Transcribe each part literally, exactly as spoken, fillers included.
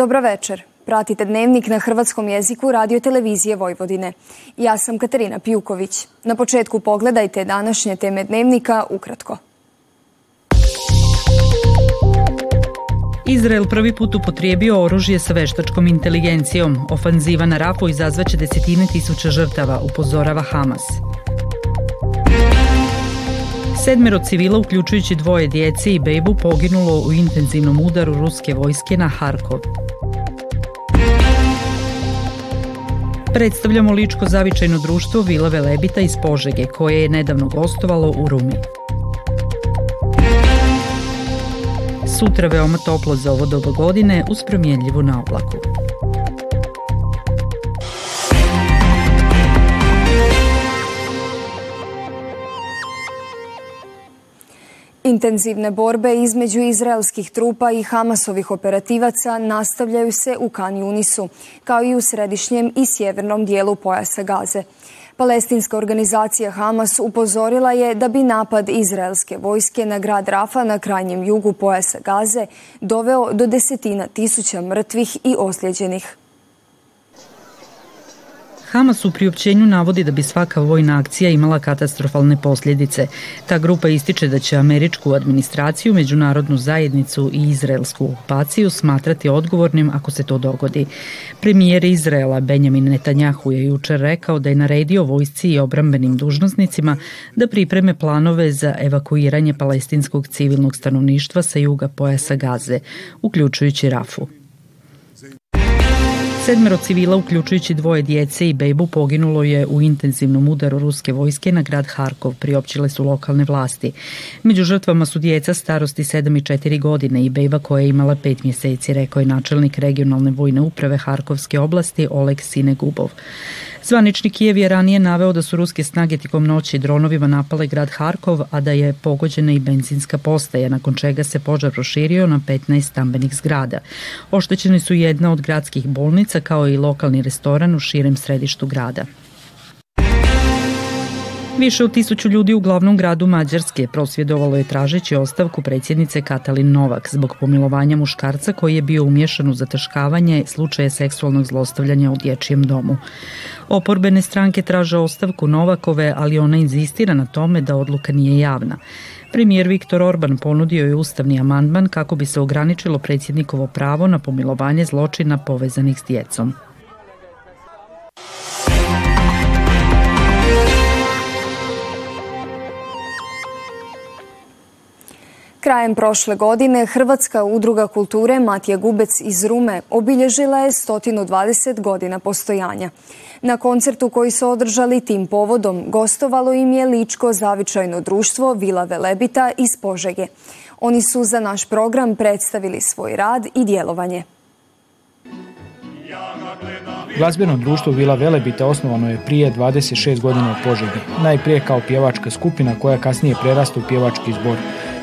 Dobro večer. Pratite Dnevnik na hrvatskom jeziku Radio-televizije Vojvodine. Ja sam Katarina Pijuković. Na početku pogledajte današnje teme Dnevnika ukratko. Izrael prvi put upotrijebio oružje sa veštačkom inteligencijom. Ofanziva na Rafu izazvaće desetine tisuća žrtava, upozorava Hamas. Sedmero civila, uključujući dvoje djece i bebu, poginulo u intenzivnom udaru ruske vojske na Harkov. Predstavljamo ličko zavičajno društvo Vila Velebita iz Požege, koje je nedavno gostovalo u Rumi. Sutra veoma toplo za ovo doba godine uz promjenljivu na oblaku. Intenzivne borbe između izraelskih trupa i Hamasovih operativaca nastavljaju se u Kan Junisu, kao i u središnjem i sjevernom dijelu pojasa Gaze. Palestinska organizacija Hamas upozorila je da bi napad izraelske vojske na grad Rafa na krajnjem jugu pojasa Gaze doveo do desetina tisuća mrtvih i ozlijeđenih. Hamas u priopćenju navodi da bi svaka vojna akcija imala katastrofalne posljedice. Ta grupa ističe da će američku administraciju, međunarodnu zajednicu i izraelsku okupaciju smatrati odgovornim ako se to dogodi. Premijer Izraela Benjamin Netanyahu je jučer rekao da je naredio vojsci i obrambenim dužnosnicima da pripreme planove za evakuiranje palestinskog civilnog stanovništva sa juga pojasa Gaze, uključujući Rafu. Sedmero civila, uključujući dvoje djece i bebu, poginulo je u intenzivnom udaru ruske vojske na grad Harkov, priopćile su lokalne vlasti. Među žrtvama su djeca starosti sedam i četiri godine i beba koja je imala pet mjeseci, rekao je načelnik regionalne vojne uprave Harkovske oblasti Oleg Sinegubov. Zvanični Kijev je ranije naveo da su ruske snage tijekom noći dronovima napale grad Harkov, a da je pogođena i benzinska postaja, nakon čega se požar proširio na petnaest stambenih zgrada. Oštećeni su jedna od gradskih bolnica, kao i lokalni restoran u širem središtu grada. Više od tisuću ljudi u glavnom gradu Mađarske prosvjedovalo je tražeći ostavku predsjednice Katalin Novak zbog pomilovanja muškarca koji je bio umješan u zataškavanje slučaja seksualnog zlostavljanja u dječjem domu. Oporbene stranke traže ostavku Novakove, ali ona inzistira na tome da odluka nije javna. Premijer Viktor Orban ponudio je ustavni amandman kako bi se ograničilo predsjednikovo pravo na pomilovanje zločina povezanih s djecom. Krajem prošle godine Hrvatska udruga kulture Matija Gubec iz Rume obilježila je sto dvadeset godina postojanja. Na koncertu koji su održali tim povodom gostovalo im je ličko zavičajno društvo Vila Velebita iz Požege. Oni su za naš program predstavili svoj rad i djelovanje. Glazbeno društvo Vila Velebita osnovano je prije dvadeset šest godina u Požegi, najprije kao pjevačka skupina koja kasnije prerasta u pjevački zbor.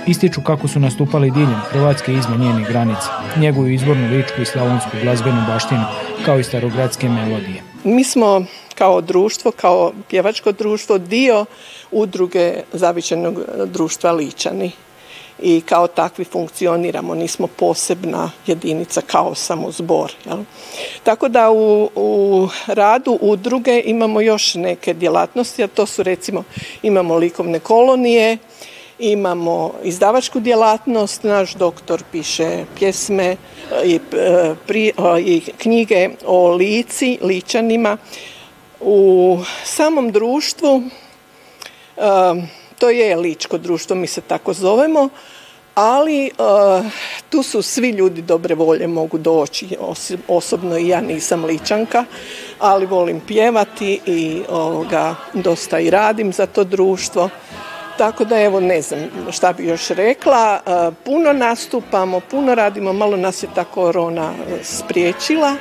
Ističu kako su nastupali diljem Hrvatske izvan njenih granica, njeguju izvornu ličku i slavonsku glazbenu baštinu, kao i starogradske melodije. Mi smo kao društvo, kao pjevačko društvo, dio udruge zavičajnog društva Ličani i kao takvi funkcioniramo, nismo posebna jedinica kao samo zbor. Jel? Tako da u, u radu udruge imamo još neke djelatnosti, a to su recimo imamo likovne kolonije, imamo izdavačku djelatnost, naš doktor piše pjesme i, pri, i knjige o Lici, Ličanima. U samom društvu, to je ličko društvo, mi se tako zovemo, ali tu su svi ljudi dobre volje mogu doći. Osobno i ja nisam Ličanka, ali volim pjevati i ovoga, dosta i radim za to društvo. Tako da evo ne znam šta bi još rekla, puno nastupamo, puno radimo, malo nas je ta korona spriječila,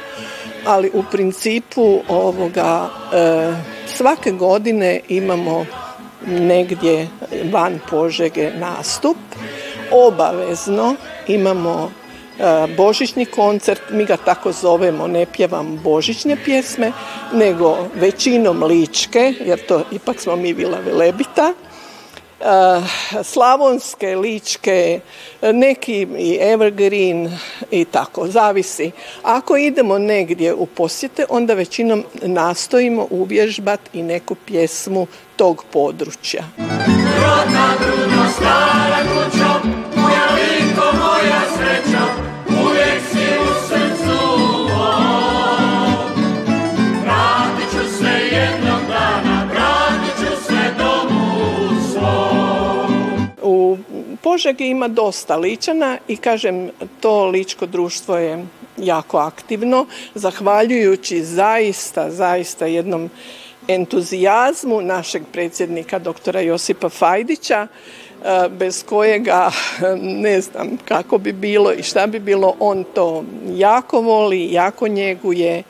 ali u principu ovoga, svake godine imamo negdje van Požege nastup, obavezno imamo božićni koncert, mi ga tako zovemo, ne pjevam božićne pjesme, nego većinom ličke, jer to ipak smo mi Vila Velebita. slavonske, ličke, neki i evergreen i tako, zavisi. Ako idemo negdje u posjete, onda većinom nastojimo uvježbati i neku pjesmu tog područja. Rodna drugo stara kućo, moja liko, moja srećo, uvijek si u srcu moj. Vratit ću se jednog dana, vratit ću se domu svoj. U Požegi ima dosta Ličana i kažem, to ličko društvo je jako aktivno, zahvaljujući zaista, zaista jednom entuzijazmu našeg predsjednika doktora Josipa Fajdića, bez kojega ne znam kako bi bilo i šta bi bilo. On to jako voli, jako njeguje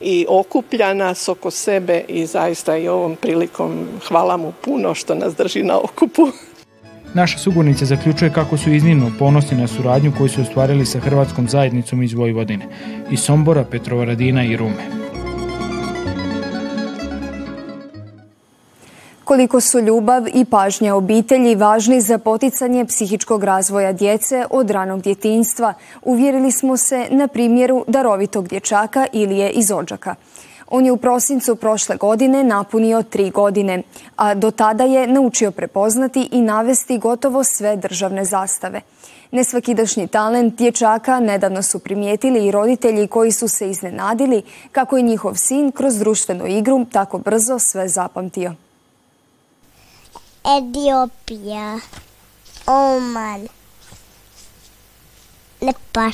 i okuplja nas oko sebe i zaista i ovom prilikom hvala mu puno što nas drži na okupu. Naša sugovornica zaključuje kako su iznimno ponosni na suradnju koju su ostvarili sa hrvatskom zajednicom iz Vojvodine, iz Sombora, Petrovaradina i Rume. Koliko su ljubav i pažnja obitelji važni za poticanje psihičkog razvoja djece od ranog djetinjstva, uvjerili smo se na primjeru darovitog dječaka Ilije iz Odžaka. On je u prosincu prošle godine napunio tri godine, a do tada je naučio prepoznati i navesti gotovo sve državne zastave. Nesvakidašnji talent dječaka nedavno su primijetili i roditelji koji su se iznenadili kako je njihov sin kroz društvenu igru tako brzo sve zapamtio. Etiopija, Oman, Nepal,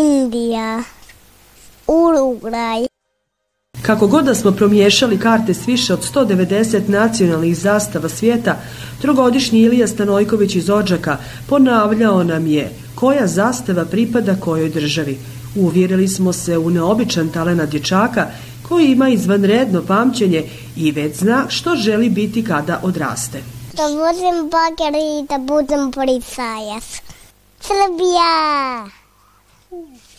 Indija, Urugvaj. Kako god da smo promiješali karte s više od sto devedeset nacionalnih zastava svijeta, trogodišnji Ilija Stanojković iz Odžaka ponavljao nam je koja zastava pripada kojoj državi. Uvjerili smo se u neobičan talenat dječaka koji ima izvanredno pamćenje i već zna što želi biti kada odraste. Da budem bager i da budem policajac. Srbija!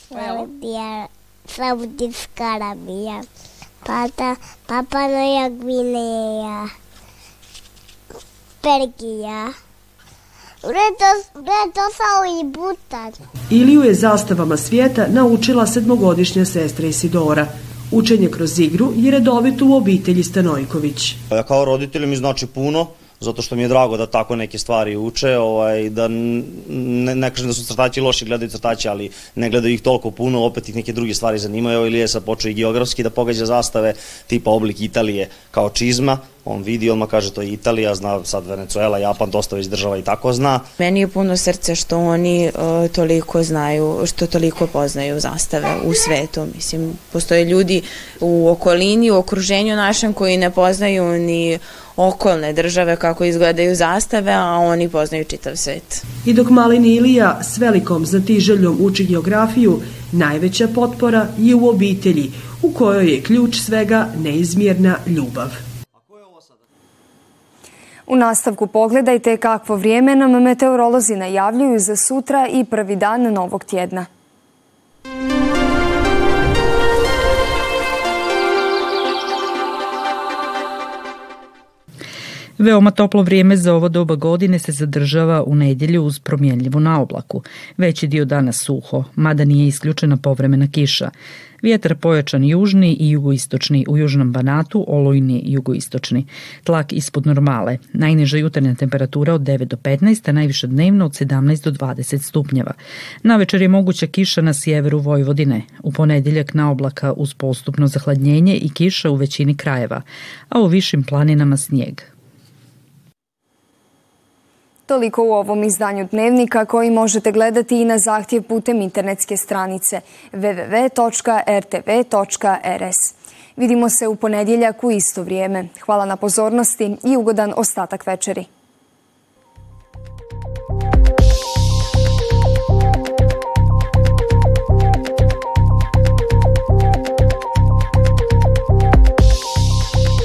Srbija, Saudijska Arabija, Papua Nova Gvineja, Belgija. Iliju je zastavama svijeta naučila sedmogodišnja sestra Isidora. Učenje kroz igru je redovito u obitelji Stanojković. Kao roditelj mi znači puno, zato što mi je drago da tako neke stvari uče, da ne kažem da su crtači loši, gledaju crtači, ali ne gledaju ih toliko puno, opet ih neke druge stvari zanimaju. Ili je sad počeo i geografski da pogađa zastave, tipa oblik Italije kao čizma. On vidi, odmah kaže to je Italija, zna sad Venezuela, Japan, dosta već država i tako zna. Meni je puno srce što oni toliko znaju, što toliko poznaju zastave u svetu. Mislim, postoje ljudi u okolini, u okruženju našem koji ne poznaju ni okolne države kako izgledaju zastave, a oni poznaju čitav svet. I dok maleni Ilija s velikom znatiželjom uči geografiju, najveća potpora je u obitelji, u kojoj je ključ svega neizmjerna ljubav. U nastavku pogledajte kakvo vrijeme nam meteorolozi najavljuju za sutra i prvi dan novog tjedna. Veoma toplo vrijeme za ovo doba godine se zadržava u nedjelju uz promjenljivu naoblaku. Veći dio dana suho, mada nije isključena povremena kiša. Vjetar pojačan južni i jugoistočni, u južnom Banatu olujni jugoistočni. Tlak ispod normale. Najniža jutarnja temperatura od devet do petnaest, a najviša dnevna od sedamnaest do dvadeset stupnjeva. Navečer je moguća kiša na sjeveru Vojvodine. U ponedjeljak naoblaka uz postupno zahladnjenje i kiša u većini krajeva, a u višim planinama snijeg. Toliko u ovom izdanju Dnevnika koji možete gledati i na zahtjev putem internetske stranice w w w točka r t v točka r s. Vidimo se u ponedjeljak u isto vrijeme. Hvala na pozornosti i ugodan ostatak večeri.